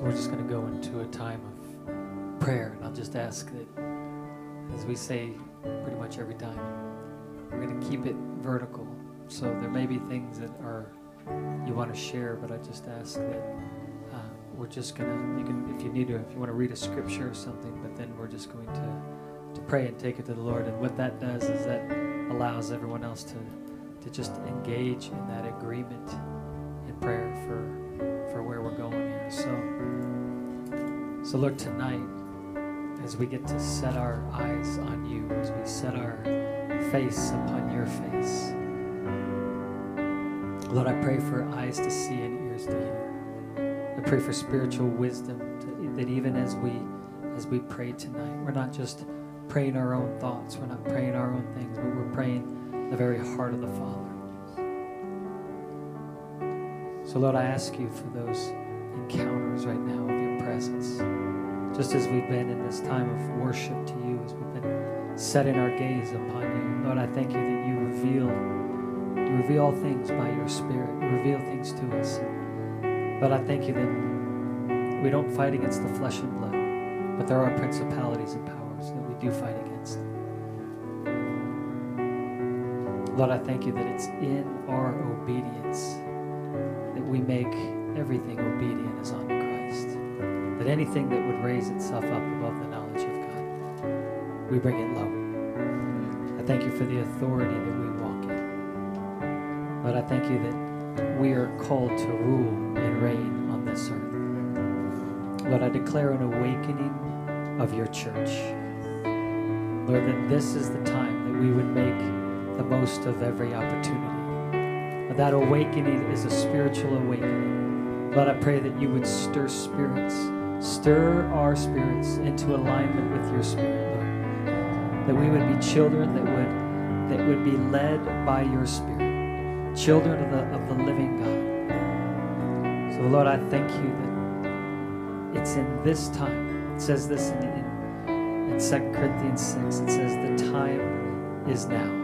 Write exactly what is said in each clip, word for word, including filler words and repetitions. So we're just going to go into a time of prayer, and I'll just ask that, as we say pretty much every time, we're going to keep it vertical. So there may be things that are you want to share, but I just ask that uh, we're just going to, you can, if you need to, if you want to read a scripture or something, but then we're just going to, to pray and take it to the Lord. And what that does is that allows everyone else to, to just engage in that agreement in prayer for, for where we're going here. So, so Lord, tonight, as we get to set our eyes on you, as we set our face upon your face, Lord, I pray for eyes to see and ears to hear. I pray for spiritual wisdom to, that even as we as we pray tonight, we're not just praying our own thoughts, we're not praying our own things, but we're praying the very heart of the Father. So Lord, I ask you for those encounters right now of your presence. Just as we've been in this time of worship to you, as we've been setting our gaze upon you, Lord, I thank you that you reveal, you reveal all things by your Spirit. You reveal things to us. But I thank you that we don't fight against the flesh and blood, but there are principalities and powers that we do fight against. Lord, I thank you that it's in our obedience that we make everything obedient as unto Christ. That anything that would raise itself up above the knowledge of God, we bring it low. I thank you for the authority that we walk in. Lord, I thank you that we are called to rule and reign on this earth. Lord, I declare an awakening of your church. Lord, that this is the time that we would make the most of every opportunity. But that awakening is a spiritual awakening. Lord, I pray that you would stir spirits, stir our spirits into alignment with your Spirit, Lord. That we would be children that would that would be led by your Spirit, children of the, of the living God. So, Lord, I thank you that it's in this time. It says this in, in, in Second Corinthians six. It says, the time is now.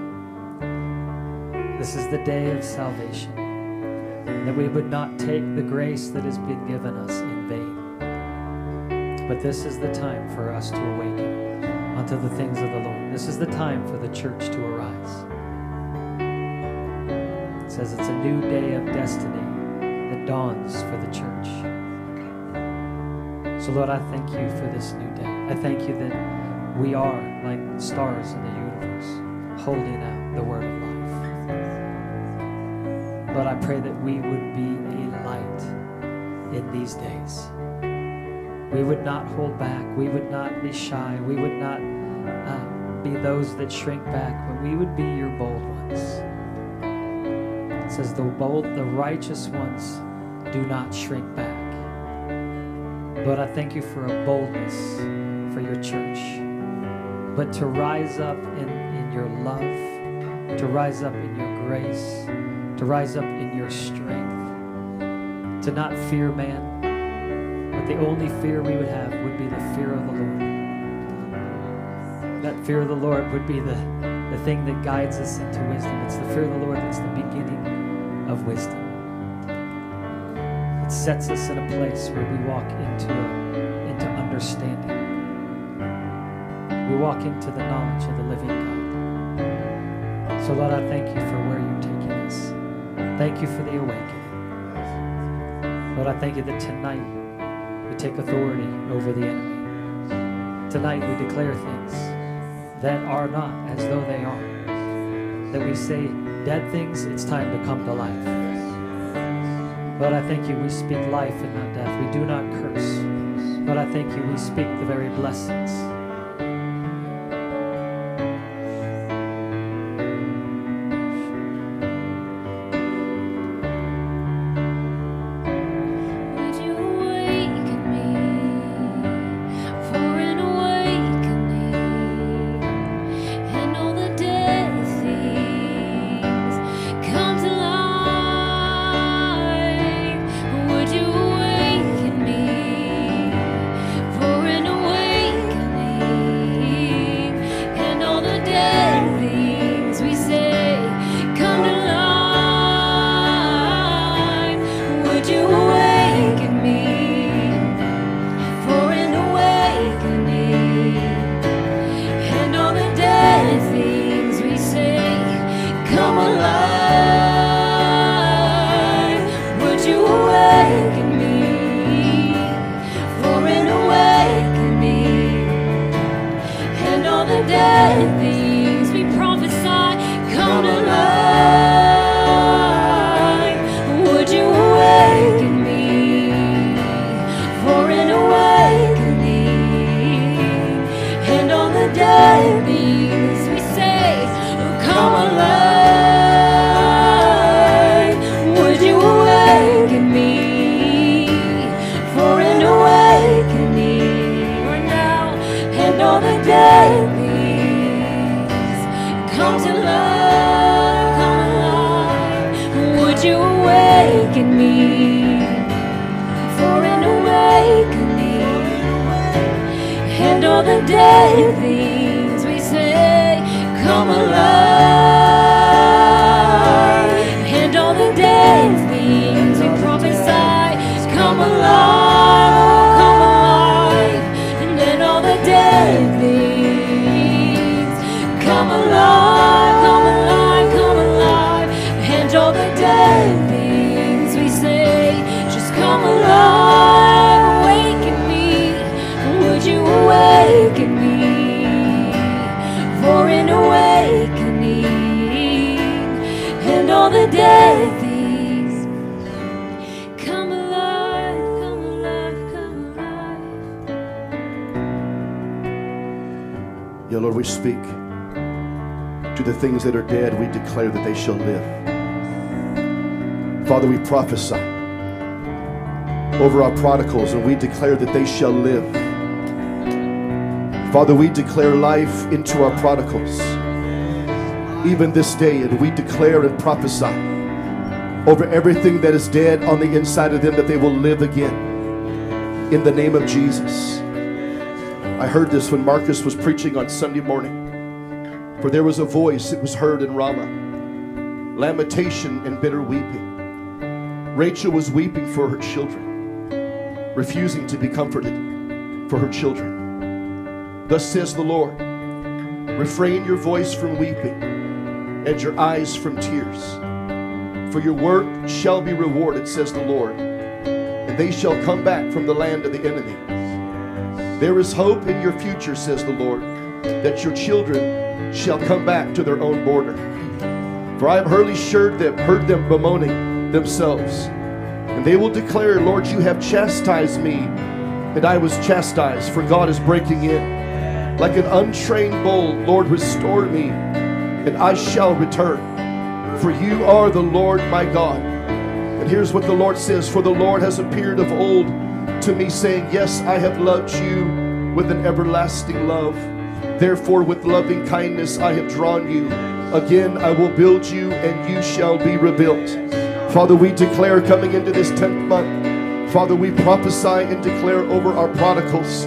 This is the day of salvation. That we would not take the grace that has been given us in vain. But this is the time for us to awaken unto the things of the Lord. This is the time for the church to arise. It says it's a new day of destiny that dawns for the church. So Lord, I thank you for this new day. I thank you that we are like stars in the universe, holding out the word of life. Lord, I pray that we would be a light in these days. We would not hold back. We would not be shy. We would not uh, be those that shrink back, but we would be your bold ones. It says the bold, the righteous ones do not shrink back. Lord, I thank you for a boldness for your church, but to rise up in, in your love, to rise up in your grace, to rise up in your strength, to not fear man, but the only fear we would have would be the fear of the Lord. That fear of the Lord would be the, the thing that guides us into wisdom. It's the fear of the Lord that's the beginning of wisdom. It sets us in a place where we walk into, into understanding. We walk into the knowledge of the living God. So Lord, I thank you for where you're taking us. Thank you for the awakening. Lord, I thank you that tonight we take authority over the enemy. Tonight we declare things that are not as though they are. That we say, dead things, it's time to come to life. Lord, I thank you we speak life and not death. We do not curse. Lord, I thank you we speak the very blessings. Would you awaken me for an awakening? come alive. Would you awaken me for an awakening, and all the dead things we prophesy come alive. Would you awaken me for an awakening, and all the dead things we say come alive. Awaken me for an awakening, and all the day things we say come alive, and all the day things we prophesy come alive, come alive, and then all the day things come alive, come alive, come alive, and all the day. Awaken me, would you awaken me for an awakening, and all the dead things come alive, come alive, come alive. Yeah, Lord, we speak to the things that are dead. We declare that they shall live. Father, we prophesy over our prodigals, and we declare that they shall live. Father, we declare life into our prodigals even this day, and we declare and prophesy over everything that is dead on the inside of them that they will live again in the name of Jesus. I heard this when Marcus was preaching on Sunday morning, for there was a voice, it was heard in Ramah, lamentation and bitter weeping. Rachel was weeping for her children, refusing to be comforted for her children. Thus says the Lord, refrain your voice from weeping and your eyes from tears, for your work shall be rewarded, says the Lord, and they shall come back from the land of the enemy. There is hope in your future, says the Lord, that your children shall come back to their own border. For I have heard them, heard them bemoaning themselves, and they will declare, Lord, you have chastised me, and I was chastised, for God is breaking in. Like an untrained bull, Lord, restore me, and I shall return. For you are the Lord my God. And here's what the Lord says, for the Lord has appeared of old to me, saying, yes, I have loved you with an everlasting love. Therefore, with loving kindness I have drawn you. Again, I will build you, and you shall be rebuilt. Father, we declare coming into this tenth month, Father, we prophesy and declare over our prodigals.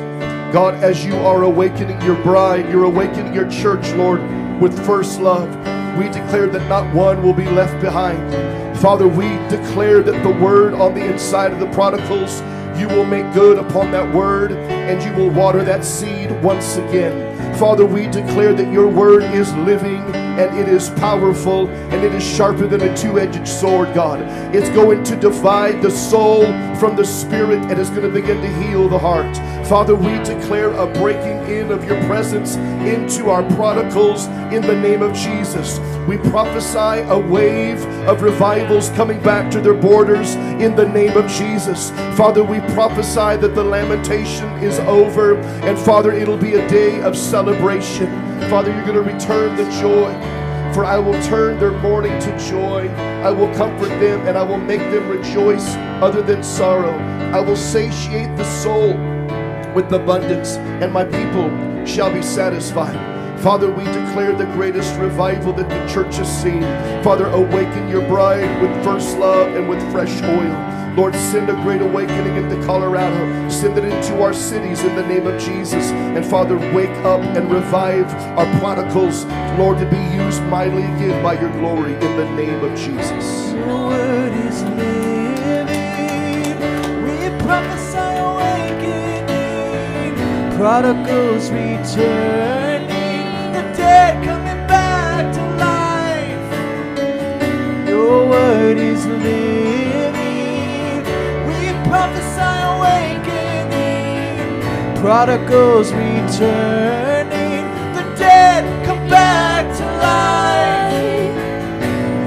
God, as you are awakening your bride, you're awakening your church, Lord, with first love. We declare that not one will be left behind. Father, we declare that the word on the inside of the prodigals, you will make good upon that word, and you will water that seed once again. Father, we declare that your word is living, and it is powerful, and it is sharper than a two-edged sword, God. It's going to divide the soul from the spirit, and it's going to begin to heal the heart. Father, we declare a breaking in of your presence into our prodigals in the name of Jesus. We prophesy a wave of revivals coming back to their borders in the name of Jesus. Father, we prophesy that the lamentation is over, and Father, it'll be a day of celebration. Father, you're going to return the joy, for I will turn their mourning to joy. I will comfort them, and I will make them rejoice other than sorrow. I will satiate the soul with abundance, and my people shall be satisfied. Father, we declare the greatest revival that the church has seen. Father, awaken your bride with first love and with fresh oil. Lord, send a great awakening into Colorado. Send it into our cities in the name of Jesus. And Father, wake up and revive our prodigals, Lord, to be used mightily again by your glory in the name of Jesus. Your word is living. We prophesy awakening. Prodigals return. Coming back to life, Prodigals returning, the dead come back to life.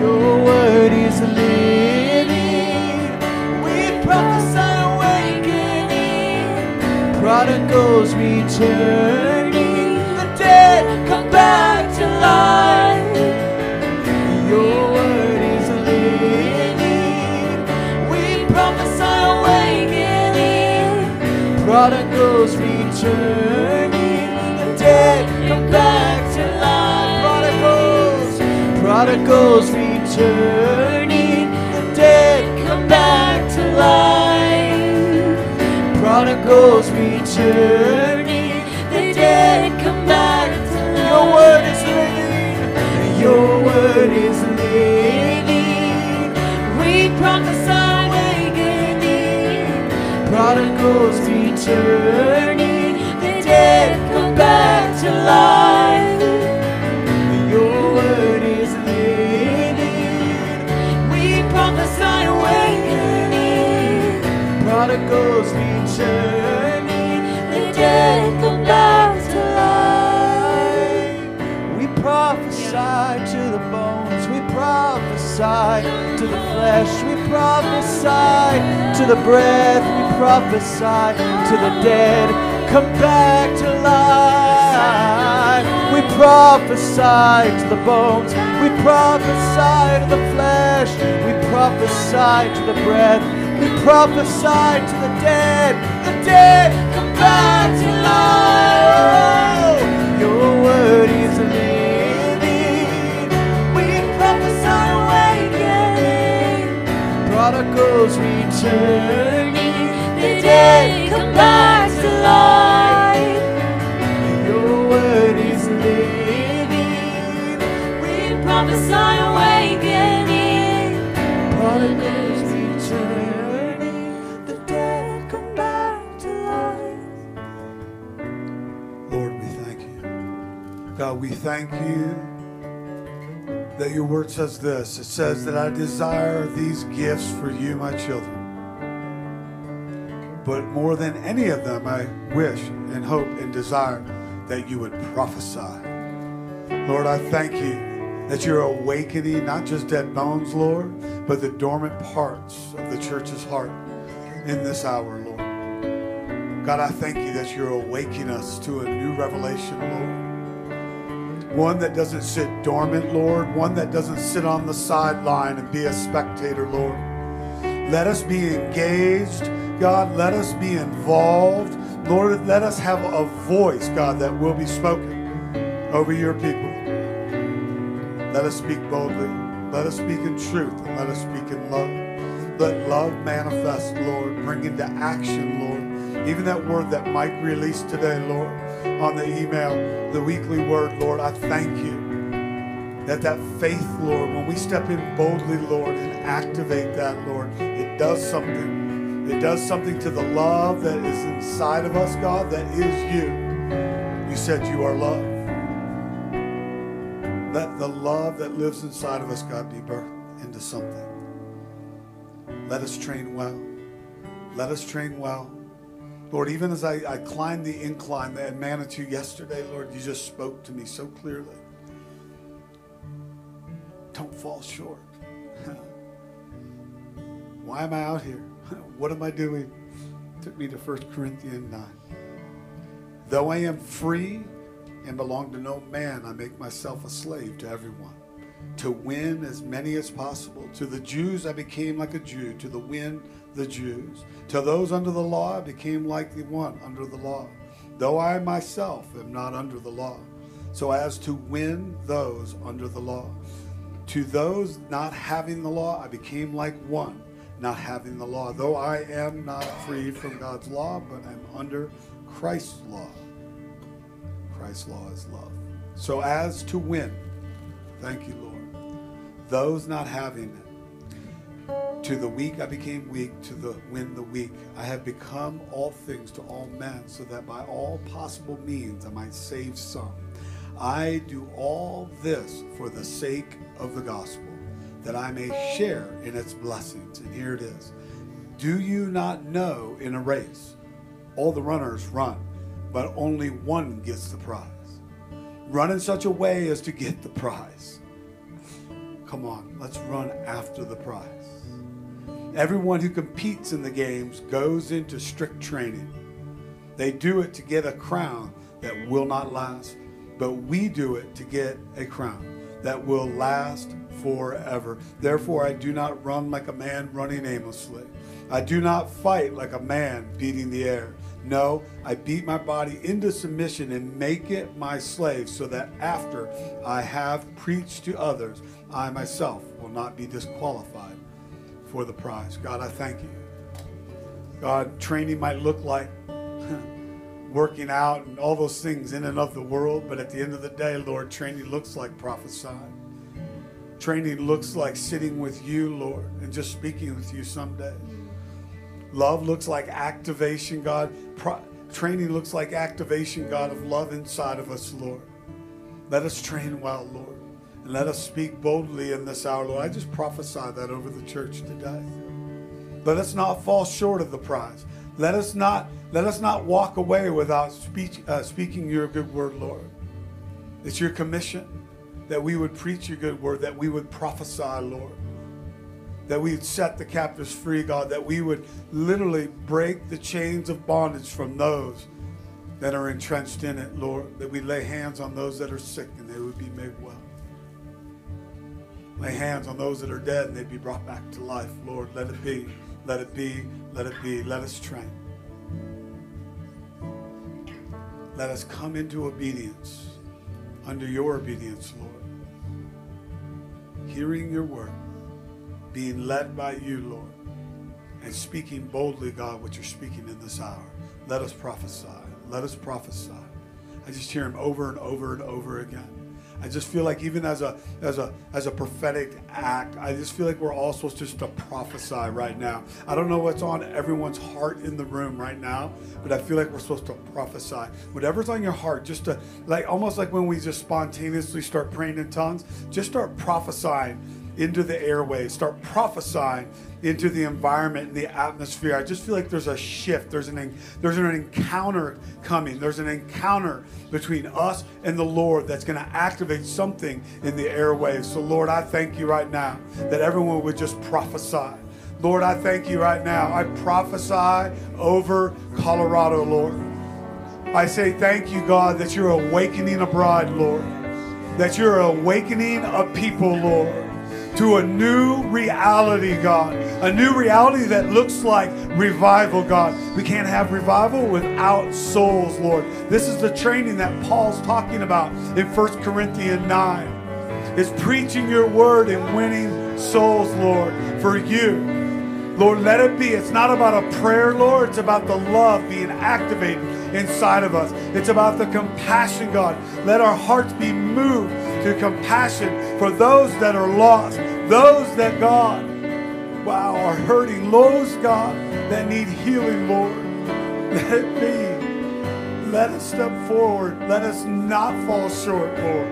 Your word is living, we prophesy awakening. Prodigals returning, the dead come back to life. Your word is living, we prophesy awakening. Prodigals returning. Journey, the dead come back to life. Prodigals, prodigals returning, the dead come back to life. Prodigals returning, the dead come back to life. Your word is living, your word is living. We prophesy awakening, prodigals returning. Come back to life. Your word is living. We prophesy awakening. Prodigals returning. The dead come back to life. We prophesy to the bones. We prophesy to the flesh. We prophesy to the breath. We prophesy to the dead. Come back to life. We prophesy to the bones. We prophesy to the flesh. We prophesy to the breath. We prophesy to the dead. The dead come back to life. Your word is living. We prophesy awakening. Prodigals returning. The dead come back to life. Prophesy awakening, prodigals returning, the dead come back to life. Lord, we thank you. God, we thank you that your word says this. It says that I desire these gifts for you, my children. But more than any of them, I wish and hope and desire that you would prophesy. Lord, I thank you that you're awakening not just dead bones, Lord, but the dormant parts of the church's heart in this hour, Lord. God, I thank you that you're awakening us to a new revelation, Lord. One that doesn't sit dormant, Lord. One that doesn't sit on the sideline and be a spectator, Lord. Let us be engaged, God. Let us be involved. Lord, let us have a voice, God, that will be spoken over your people. Let us speak boldly. Let us speak in truth. And let us speak in love. Let love manifest, Lord. Bring into action, Lord. Even that word that Mike released today, Lord, on the email, the weekly word, Lord, I thank you that that faith, Lord, when we step in boldly, Lord, and activate that, Lord, it does something. It does something to the love that is inside of us, God, that is you. You said you are love. Let the love that lives inside of us, God, be birthed into something. Let us train well. Let us train well. Lord, even as I, I climbed the incline at Manitou yesterday, Lord, you just spoke to me so clearly. Don't fall short. Why am I out here? What am I doing? It took me to First Corinthians nine. Though I am free and belong to no man, I make myself a slave to everyone, to win as many as possible. To the Jews I became like a Jew, to the win the Jews. To those under the law I became like the one under the law, though I myself am not under the law, so as to win those under the law. To those not having the law I became like one not having the law, though I am not free from God's law, but am under Christ's law. Christ's law is love. So as to win, thank you, Lord, those not having it. To the weak I became weak, to the win the weak. I have become all things to all men, so that by all possible means I might save some. I do all this for the sake of the gospel, that I may share in its blessings. And here it is. Do you not know in a race, all the runners run, but only one gets the prize? Run in such a way as to get the prize. Come on, let's run after the prize. Everyone who competes in the games goes into strict training. They do it to get a crown that will not last, but we do it to get a crown that will last forever. Therefore, I do not run like a man running aimlessly. I do not fight like a man beating the air. No, I beat my body into submission and make it my slave, so that after I have preached to others, I myself will not be disqualified for the prize. God, I thank you. God, training might look like working out and all those things in and of the world, but at the end of the day, Lord, training looks like prophesying. Training looks like sitting with you, Lord, and just speaking with you some days. Love looks like activation, God. Pro- training looks like activation, God, of love inside of us, Lord. Let us train well, Lord, and let us speak boldly in this hour, Lord. I just prophesy that over the church today. Let us not fall short of the prize. Let us not, let us not walk away without speech, uh, speaking your good word, Lord. It's your commission that we would preach your good word, that we would prophesy, Lord, that we would set the captives free, God, that we would literally break the chains of bondage from those that are entrenched in it, Lord, that we lay hands on those that are sick and they would be made well. Lay hands on those that are dead and they'd be brought back to life, Lord. Let it be. Let it be, let it be, let us train. Let us come into obedience, under your obedience, Lord. Hearing your word, being led by you, Lord, and speaking boldly, God, what you're speaking in this hour. Let us prophesy, let us prophesy. I just hear him over and over and over again. I just feel like even as a as a as a prophetic act, I just feel like we're all supposed to just to prophesy right now. I don't know what's on everyone's heart in the room right now, but I feel like we're supposed to prophesy. Whatever's on your heart, just to like almost like when we just spontaneously start praying in tongues, just start prophesying into the airways, start prophesying into the environment and the atmosphere. I just feel like there's a shift. There's an there's an encounter coming. There's an encounter between us and the Lord that's going to activate something in the airwaves. So, Lord, I thank you right now that everyone would just prophesy. Lord, I thank you right now. I prophesy over Colorado, Lord. I say thank you, God, that you're awakening a bride, Lord, that you're awakening a people, Lord, to a new reality, God, a new reality that looks like revival, God. We can't have revival without souls, Lord. This is the training that Paul's talking about in First Corinthians nine. It's preaching your word and winning souls, Lord, for you. Lord, let it be. It's not about a prayer, Lord. It's about the love being activated inside of us. It's about the compassion, God. Let our hearts be moved to compassion for those that are lost, those that, God, wow, are hurting, those, God, that need healing, Lord. Let it be. Let us step forward. Let us not fall short, Lord.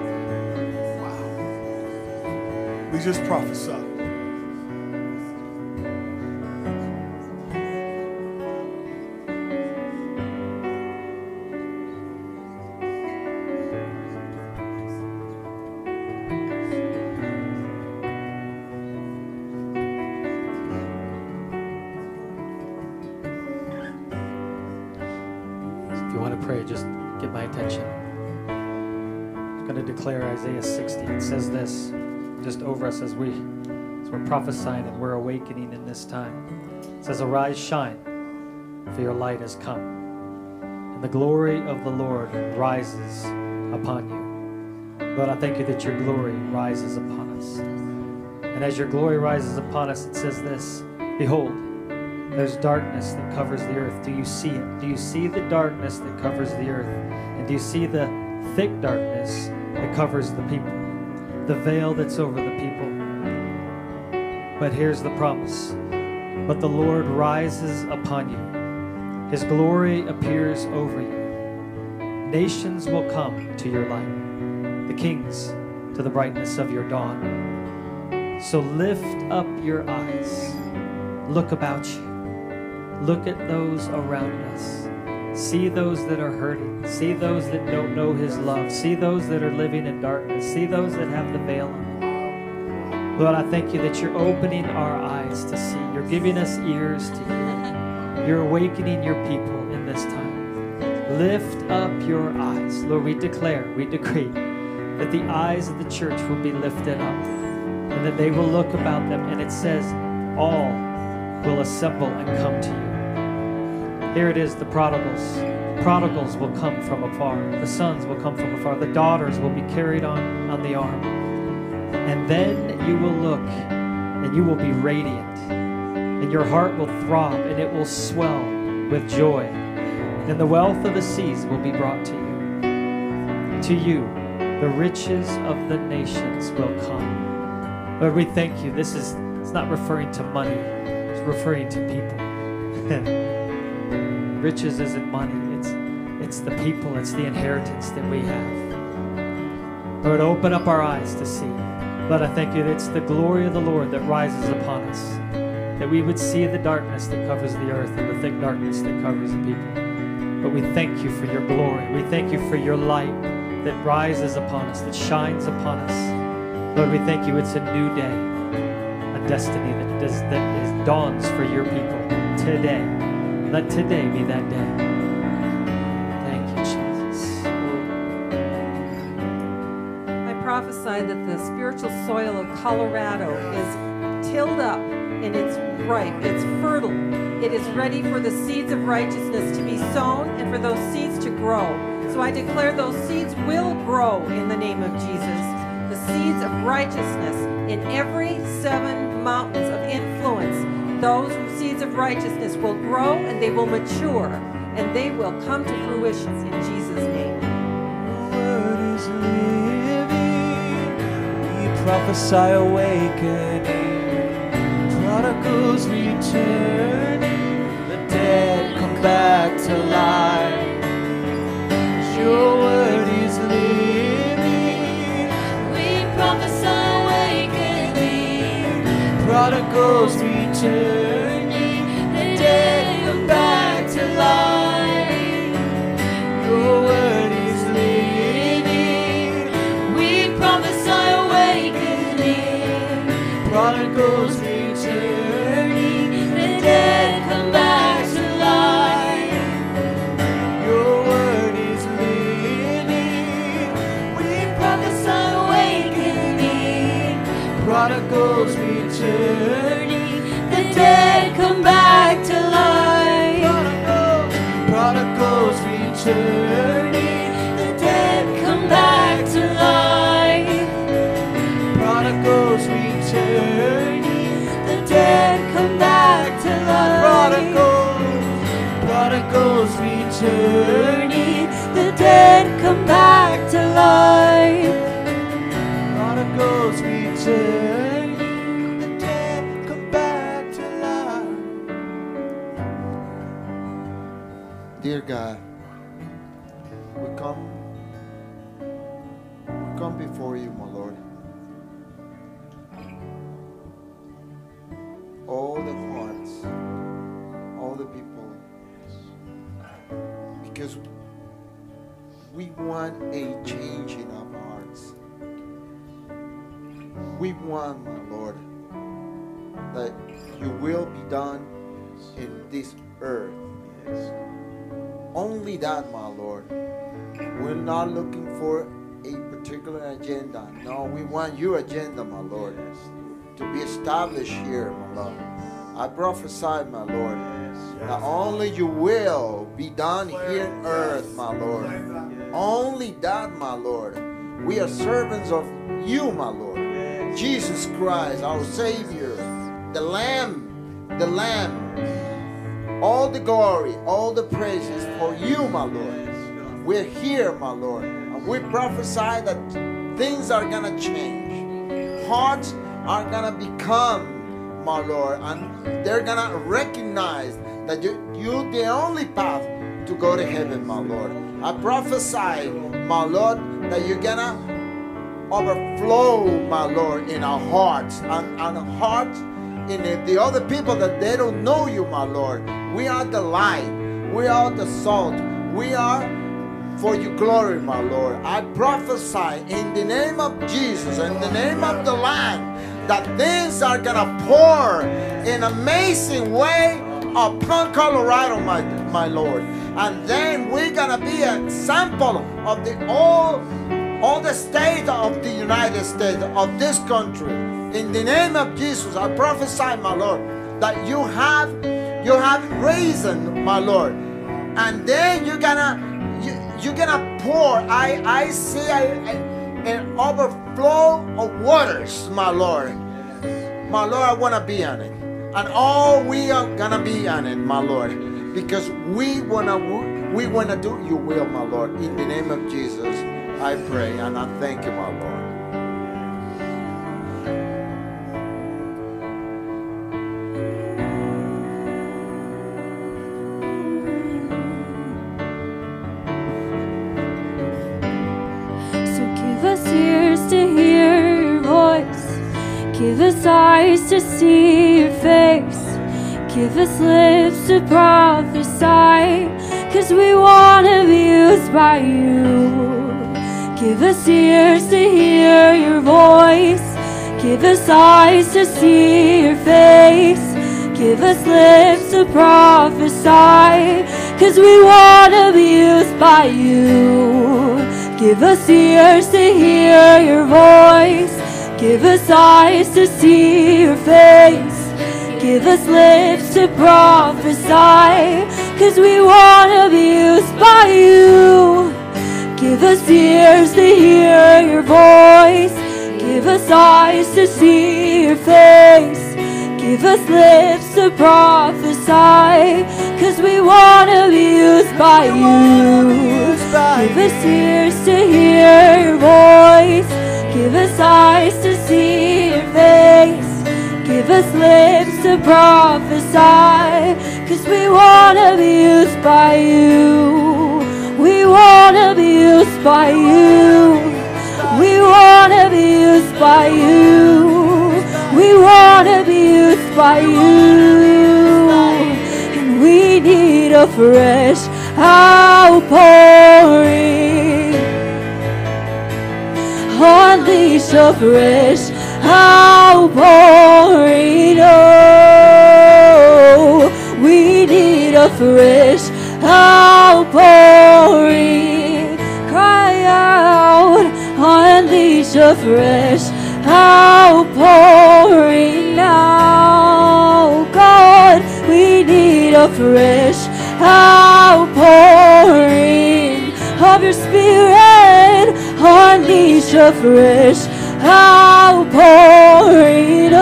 Wow. We just prophesied. As, we, as we're prophesying and we're awakening in this time. It says, arise, shine, for your light has come, and the glory of the Lord rises upon you. Lord, I thank you that your glory rises upon us. And as your glory rises upon us, it says this, behold, there's darkness that covers the earth. Do you see it? Do you see the darkness that covers the earth? And do you see the thick darkness that covers the people? The veil that's over the people. But here's the promise. But the Lord rises upon you. His glory appears over you. Nations will come to your light. The kings to the brightness of your dawn. So lift up your eyes. Look about you. Look at those around us. See those that are hurting. See those that don't know his love. See those that are living in darkness. See those that have the veil on them. Lord, I thank you that you're opening our eyes to see. You're giving us ears to hear. You're awakening your people in this time. Lift up your eyes. Lord, we declare, we decree that the eyes of the church will be lifted up and that they will look about them. And it says, all will assemble and come to you. Here it is, the prodigals. Prodigals will come from afar. The sons will come from afar. The daughters will be carried on, on the arm. And then you will look, and you will be radiant. And your heart will throb, and it will swell with joy. And the wealth of the seas will be brought to you. To you, the riches of the nations will come. Lord, we thank you. This is, it's not referring to money. It's referring to people. Riches isn't money, it's it's the people, it's the inheritance that we have. Lord, open up our eyes to see. Lord, I thank you that it's the glory of the Lord that rises upon us, that we would see the darkness that covers the earth and the thick darkness that covers the people. But we thank you for your glory. We thank you for your light that rises upon us, that shines upon us. Lord, we thank you it's a new day, a destiny that, does, that is, dawns for your people today. Let today be that day. Thank you, Jesus. I prophesy that the spiritual soil of Colorado is tilled up and it's ripe, it's fertile. It is ready for the seeds of righteousness to be sown and for those seeds to grow. So I declare those seeds will grow in the name of Jesus. The seeds of righteousness in every seven mountains of influence. Those seeds of righteousness will grow and they will mature and they will come to fruition in Jesus' name. The word is living. We prophesy awakening. Prodigals returning. The dead come back to life. Your word is living. We prophesy awakening. Prodigals returning. Turning the dead come back to life. Your word is living. We prophesy awakening. Prodigals returning. The dead come back to life. Your word is living. We prophesy awakening. Prodigals returning. Dead come back to life. Prodigals, prodigals returning. The dead come back to life. Prodigals returning. The dead come back to life. Prodigals, prodigals returning. The dead come back to life. Prodigals returning. Dear God, we come, we come before you, my Lord. All the hearts, all the people, because we want a change in our hearts. We want, my Lord, that your will be done in this earth. Yes. Only that, my Lord. We're not looking for a particular agenda. No, we want your agenda, my Lord, to be established here, my Lord. I prophesy, my Lord, that only your will be done here on earth, my Lord. Only that, my Lord. We are servants of you, my Lord. Jesus Christ, our Savior, the Lamb, the Lamb. All the glory, all the praises for you, my Lord. We're here, my Lord. And we prophesy that things are going to change. Hearts are going to become, my Lord. And they're going to recognize that you, you're the only path to go to heaven, my Lord. I prophesy, my Lord, that you're going to overflow, my Lord, in our hearts. And, and hearts in it. The other people that they don't know you, my Lord. We are the light. We are the salt. We are for your glory, my Lord. I prophesy in the name of Jesus, in the name of the Lamb, that things are going to pour in an amazing way upon Colorado, my, my Lord. And then we're going to be an example of the all, all the state of the United States, of this country. In the name of Jesus, I prophesy, my Lord, that you have, you have risen, my Lord. And then you're going to You're gonna pour. I I see a, a, an overflow of waters, my Lord. My Lord, I wanna be on it, and all we are gonna be on it, my Lord, because we wanna we wanna do your will, my Lord. In the name of Jesus, I pray and I thank you, my Lord. Give us eyes to see your face. Give us lips to prophesy, 'cause we want to be used by you. Give us ears to hear your voice. Give us eyes to see your face. Give us lips to prophesy, 'cause we want to be used by you. Give us ears to hear your voice. Give us eyes to see your face. Give us lips to prophesy, 'cause we want to be used by you. Give us ears to hear your voice. Give us eyes to see your face. Give us lips to prophesy, 'cause we want to be used by you. Give us ears to hear your voice. Give us eyes to see your face. Give us lips to prophesy, 'cause we want to be used by you. We want to be used by you. We want to be used by you. We want to be used by you. And we need a fresh outpouring. Unleash a fresh outpouring. Oh, we need a fresh outpouring. Cry out, unleash a fresh outpouring now, God. We need a fresh outpouring of your Spirit. Unleash a fresh outpouring. Oh,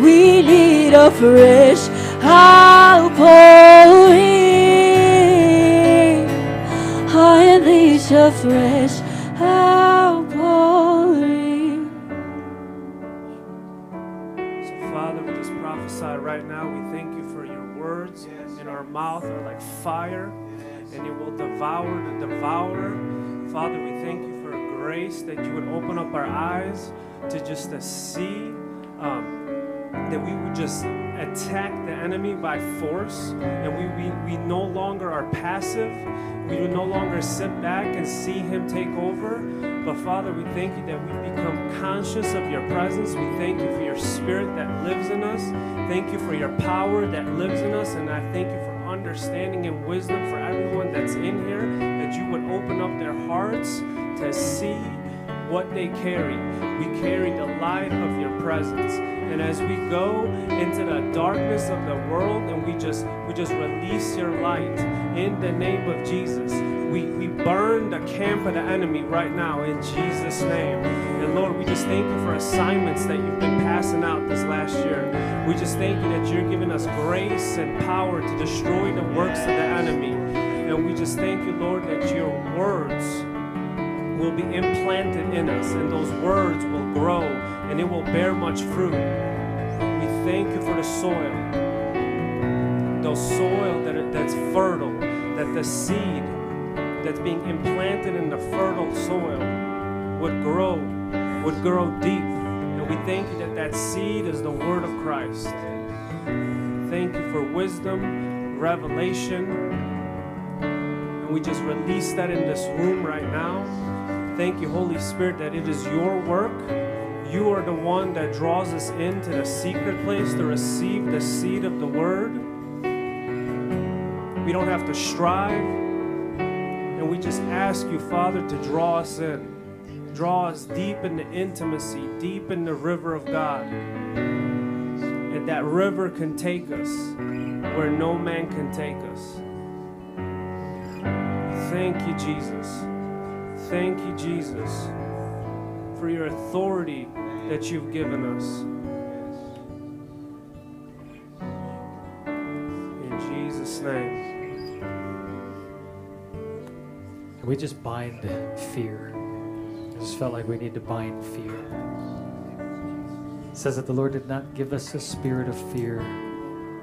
we need a fresh outpouring. Unleash a fresh outpouring. So, Father, we just prophesy right now. We thank you for your words in our mouth are like fire, and it will devour the devourer. Father, we thank you for grace, that you would open up our eyes to just to see, um, that we would just attack the enemy by force, and we, we, we no longer are passive. We do no longer sit back and see him take over. But Father, we thank you that we become conscious of your presence. We thank you for your Spirit that lives in us. Thank you for your power that lives in us, and I thank you for understanding and wisdom for everyone that's in here, that you would open up their hearts to see what they carry. We carry the light of your presence, and as we go into the darkness of the world, and we just we just release your light in the name of Jesus. We, we burn the camp of the enemy right now in Jesus' name. And Lord, we just thank you for assignments that you've been passing out this last year. We just thank you that you're giving us grace and power to destroy the works of the enemy. And we just thank you, Lord, that your words will be implanted in us, and those words will grow, and it will bear much fruit. We thank you for the soil, the soil that, that's fertile, that the seed that's being implanted in the fertile soil would grow, would grow deep, and Lord, we thank you that that seed is the word of Christ. Thank you for wisdom, revelation, and we just release that in this room right now. Thank you, Holy Spirit, that it is your work. You are the one that draws us into the secret place to receive the seed of the word. We don't have to strive, and we just ask you, Father, to draw us in. Draw us deep into intimacy, deep in the river of God. And that river can take us where no man can take us. Thank you, Jesus. Thank you, Jesus, for your authority that you've given us. In Jesus' name. Can we just bind fear? I just felt like we need to bind fear. It says that the Lord did not give us a spirit of fear,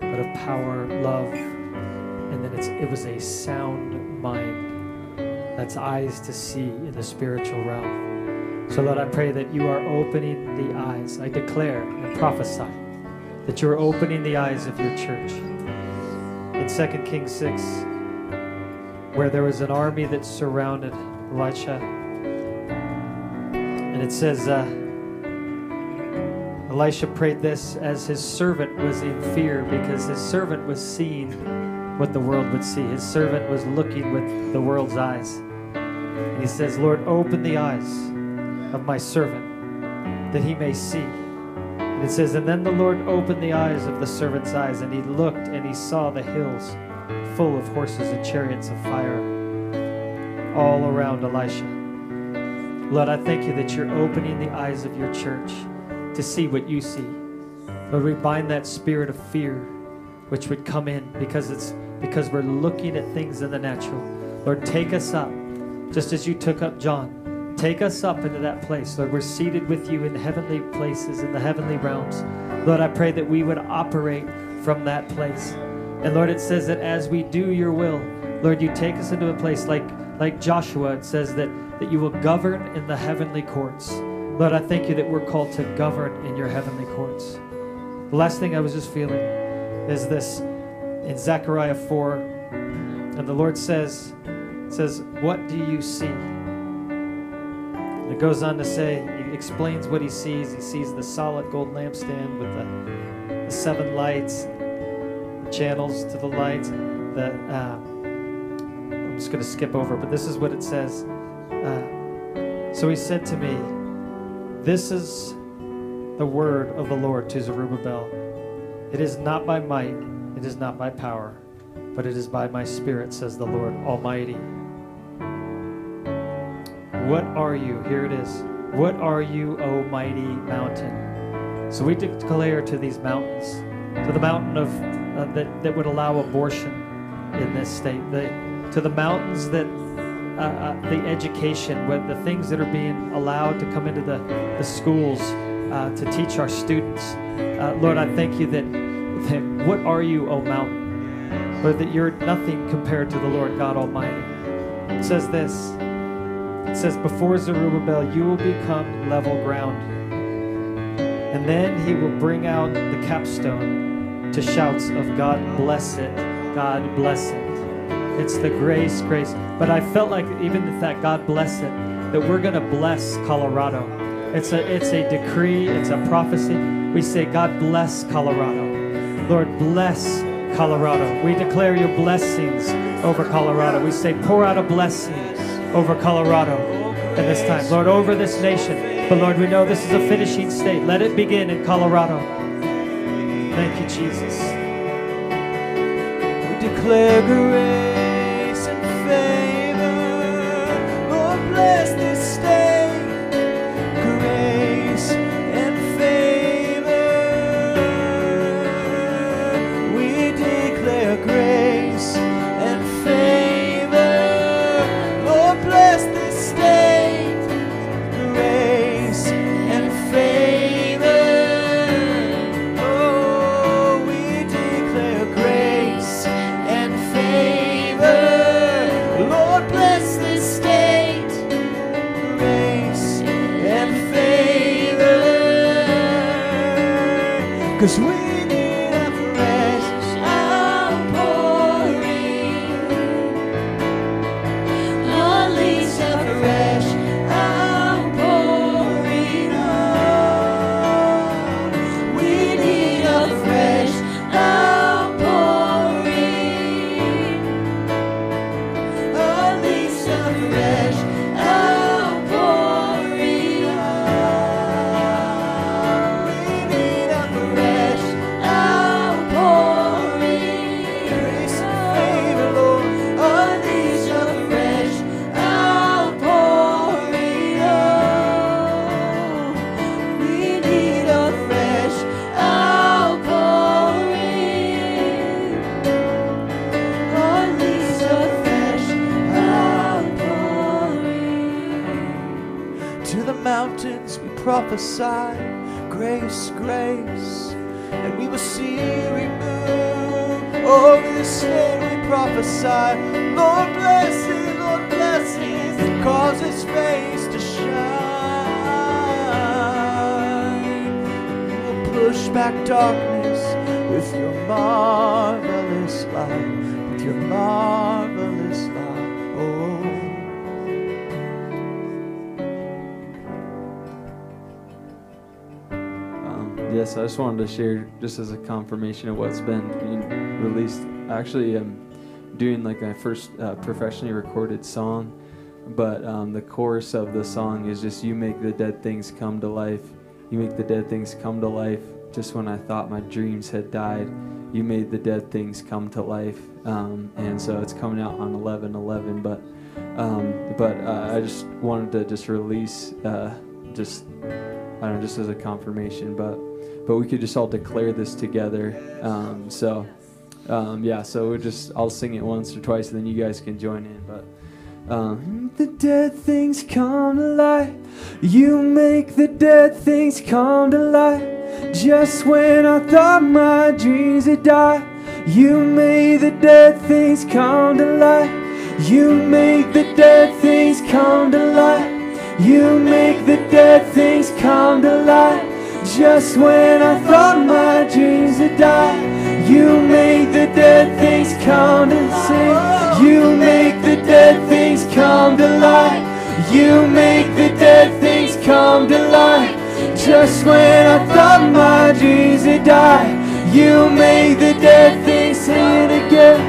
but of power, love, and then it's, it was a sound mind. That's eyes to see in the spiritual realm. So, Lord, I pray that you are opening the eyes. I declare and prophesy that you are opening the eyes of your church. In Second Kings six, where there was an army that surrounded Elisha, it says, uh, Elisha prayed this as his servant was in fear, because his servant was seeing what the world would see. His servant was looking with the world's eyes. And he says, Lord, open the eyes of my servant that he may see. And it says, and then the Lord opened the eyes of the servant's eyes, and he looked and he saw the hills full of horses and chariots of fire all around Elisha. Lord, I thank you that you're opening the eyes of your church to see what you see. Lord, we bind that spirit of fear which would come in because it's because we're looking at things in the natural. Lord, take us up, just as you took up John. Take us up into that place. Lord, we're seated with you in heavenly places, in the heavenly realms. Lord, I pray that we would operate from that place. And Lord, it says that as we do your will, Lord, you take us into a place like, like Joshua. It says that that you will govern in the heavenly courts. Lord, I thank you that we're called to govern in your heavenly courts. The last thing I was just feeling is this in Zechariah four, and the Lord says, says, what do you see? And it goes on to say, he explains what he sees. He sees the solid gold lampstand with the, the seven lights, the channels to the lights. The, uh, I'm just going to skip over, but this is what it says. Uh, so he said to me, this is the word of the Lord to Zerubbabel. It is not by might, it is not by power, but it is by my spirit, says the Lord Almighty. What are you? Here it is. What are you, O mighty mountain? So we declare to these mountains, to the mountain of uh, that, that would allow abortion in this state, the, to the mountains that Uh, uh, the education, with the things that are being allowed to come into the, the schools uh, to teach our students. Uh, Lord, I thank you that, that what are you, O mountain? Lord, that you're nothing compared to the Lord God Almighty. It says this, it says, before Zerubbabel, you will become level ground. And then he will bring out the capstone to shouts of God bless it, God bless it. It's the grace, grace. But I felt like even with that God bless it, that we're going to bless Colorado. It's a, it's a decree. It's a prophecy. We say, God bless Colorado. Lord, bless Colorado. We declare your blessings over Colorado. We say, pour out a blessing over Colorado in this time. Lord, over this nation. But Lord, we know this is a finishing state. Let it begin in Colorado. Thank you, Jesus. We declare grace. Bless this state, grace and favor. We declare grace and favor. Lord, bless this state, grace and favor. Oh, we declare grace and favor. Lord, bless this state. 'Cause we need a fresh outpouring. Unleash a fresh outpouring. Oh, we need a fresh outpouring. Unleash a fresh outpouring. Oh, we need a fresh outpouring. Grace and favor, Lord. Unleash a fresh outpouring. Oh, we need a fresh outpouring. Unleash a fresh outpouring. To the mountains we prophesy grace, grace, and we will see you remove. Over the sin we prophesy, Lord bless it, Lord bless it, cause His face to shine. You will push back darkness with your marvelous light, with your marvelous light. Oh. Um, yes, I just wanted to share just as a confirmation of what's been being released. Actually, I'm doing like my first uh, professionally recorded song, but um, the chorus of the song is just, "You make the dead things come to life. You make the dead things come to life. Just when I thought my dreams had died, you made the dead things come to life." Um, and so it's coming out on eleven eleven. But um, but uh, I just wanted to just release uh, just. I don't know, just as a confirmation, but but we could just all declare this together. Um, so, um, yeah, so we'll just, I'll sing it once or twice, and then you guys can join in. But um, the dead things come to life. You make the dead things come to life. Just when I thought my dreams had died, you made the dead things come to life. You make the dead things come to life. You make the dead things come to life. Just when I thought my dreams had died, you make the dead things come to life. You make the dead things come to life. You make the dead things come to life. Just when I thought my dreams had died, you make the dead things sing again.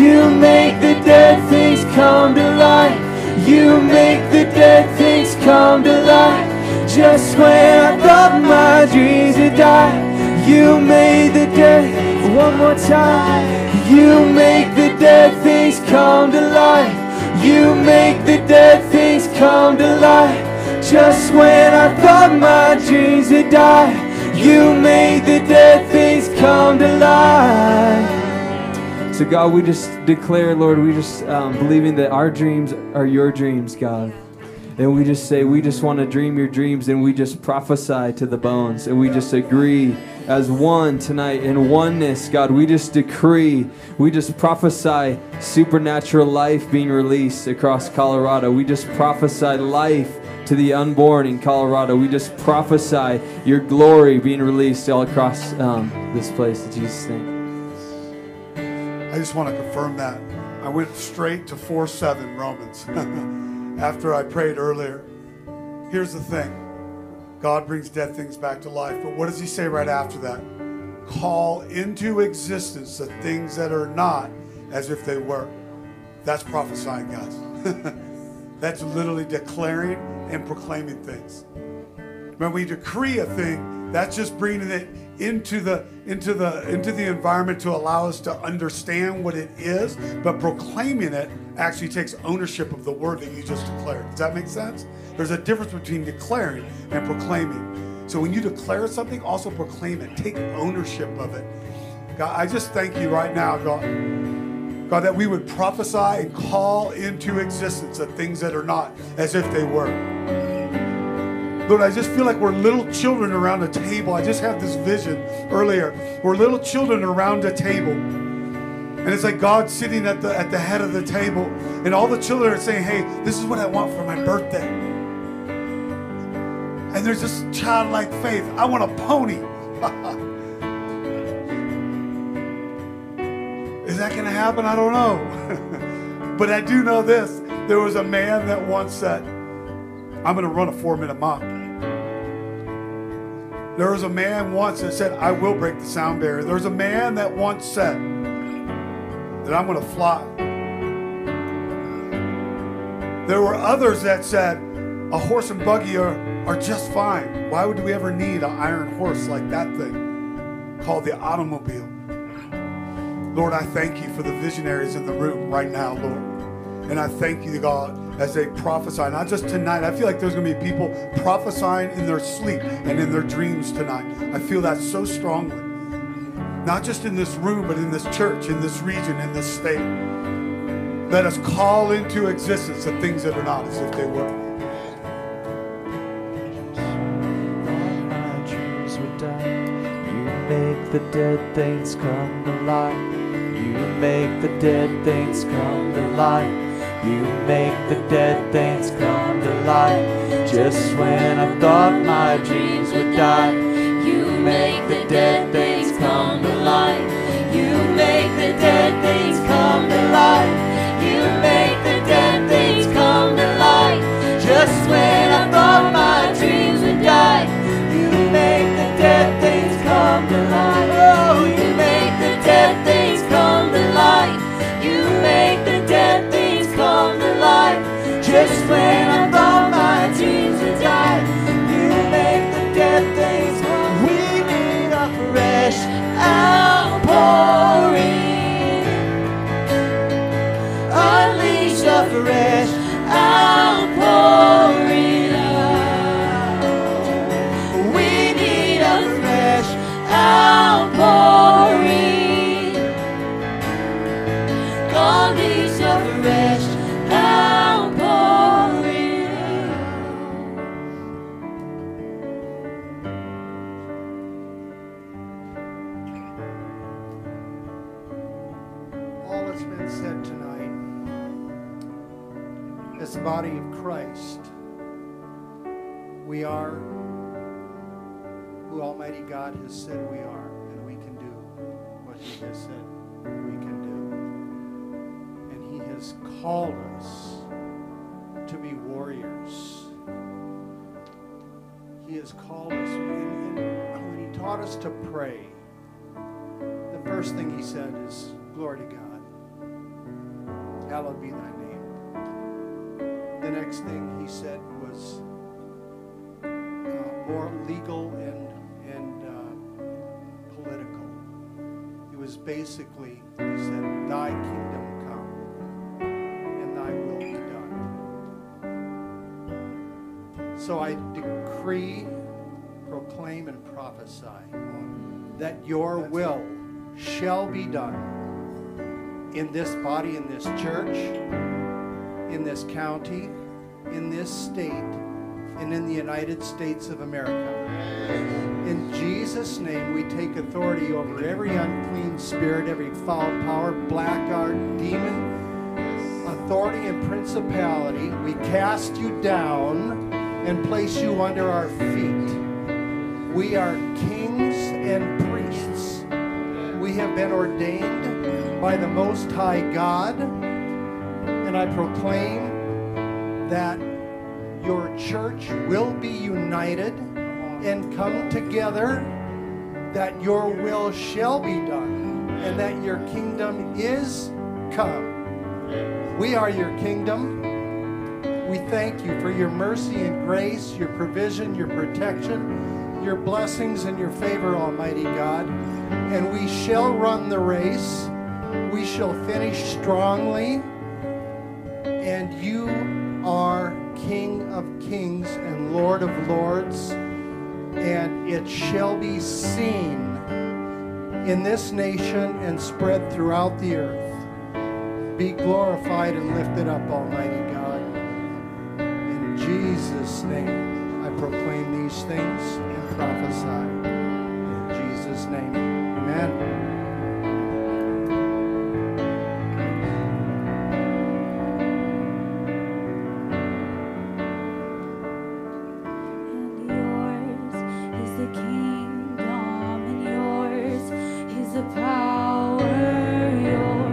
You make the dead things come to life. You make the dead things come to life. Just when I thought my dreams had died, you made the dead things one more time. You make the dead things come to life. You make the dead things come to life. Just when I thought my dreams had died, you made the dead things come to life. So God, we just declare, Lord, we just um, believing that our dreams are your dreams, God. And we just say, we just want to dream your dreams, and we just prophesy to the bones. And we just agree as one tonight in oneness, God. We just decree, we just prophesy supernatural life being released across Colorado. We just prophesy life to the unborn in Colorado. We just prophesy your glory being released all across um, this place. In Jesus' name. I just want to confirm that. I went straight to four seven Romans after I prayed earlier. Here's the thing. God brings dead things back to life. But what does he say right after that? Call into existence the things that are not as if they were. That's prophesying, guys. That's literally declaring and proclaiming things. When we decree a thing, that's just bringing it into the into the into the environment to allow us to understand what it is, but proclaiming it actually takes ownership of the word that you just declared. Does that make sense? There's a difference between declaring and proclaiming. So when you declare something, also proclaim it. Take ownership of it. God, I just thank you right now, God, God, that we would prophesy and call into existence the things that are not as if they were. Lord, I just feel like we're little children around a table. I just had this vision earlier. We're little children around a table. And it's like God sitting at the, at the head of the table. And all the children are saying, hey, this is what I want for my birthday. And there's this childlike faith. I want a pony. Is that going to happen? I don't know. But I do know this. There was a man that once said, I'm going to run a four-minute mile. There was a man once that said, I will break the sound barrier. There was a man that once said that I'm going to fly. There were others that said, a horse and buggy are, are just fine. Why would we ever need an iron horse like that thing called the automobile? Lord, I thank you for the visionaries in the room right now, Lord. And I thank you, God, as they prophesy. Not just tonight. I feel like there's going to be people prophesying in their sleep and in their dreams tonight. I feel that so strongly. Not just in this room, but in this church, in this region, in this state. Let us call into existence the things that are not as if they were. The dead things come to life. You make the dead things come to life. You make the dead things come to life. Just when I thought my dreams would die, you make the dead things come to life. You make the dead things come to life. You make the dead things come to life. Just when I thought my dreams would die, you make the dead things come to life. Just when I thought my dreams would die, you make the dead things come. We need a fresh outpouring. Unleash a fresh outpouring. We need a fresh outpouring. Unleash a fresh outpouring. Body of Christ, we are who Almighty God has said we are, and we can do what He has said we can do. And He has called us to be warriors. He has called us, and when He taught us to pray, the first thing He said is, glory to God, hallowed be thy name. The next thing He said was uh, more legal and, and uh, political. It was basically, He said, thy kingdom come and thy will be done. So I decree, proclaim, and prophesy that your will shall be done in this body, in this church, in this county, in this state, and in the United States of America. In Jesus' name, we take authority over every unclean spirit, every foul power, black art, demon, authority and principality. We cast you down and place you under our feet. We are kings and priests. We have been ordained by the Most High God. And I proclaim that your church will be united and come together, that your will shall be done, and that your kingdom is come. We are your kingdom. We thank you for your mercy and grace, your provision, your protection, your blessings, and your favor, Almighty God. And we shall run the race. We shall finish strongly. And you are King of Kings and Lord of Lords, and it shall be seen in this nation and spread throughout the earth. Be glorified and lifted up, Almighty God. In Jesus' name, I proclaim these things and prophesy. In Jesus' name, amen. Kingdom and yours is the power, yours.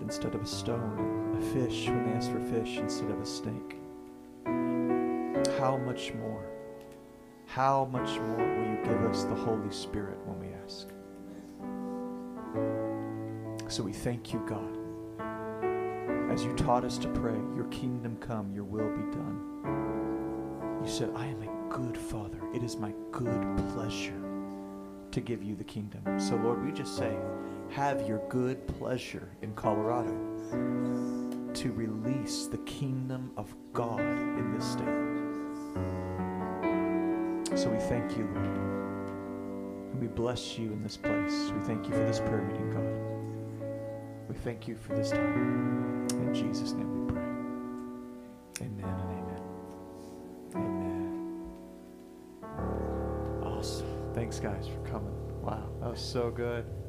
Instead of a stone, a fish when they ask for fish instead of a snake. How much more, how much more will you give us the Holy Spirit when we ask? So we thank you, God. As you taught us to pray, your kingdom come, your will be done. You said, I am a good Father. It is my good pleasure to give you the kingdom. So Lord, we just say, have your good pleasure in Colorado to release the kingdom of God in this state. So we thank you, Lord. And we bless you in this place. We thank you for this prayer meeting, God. We thank you for this time. In Jesus' name we pray. Amen and amen. Amen. Awesome. Thanks, guys, for coming. Wow, that was so good.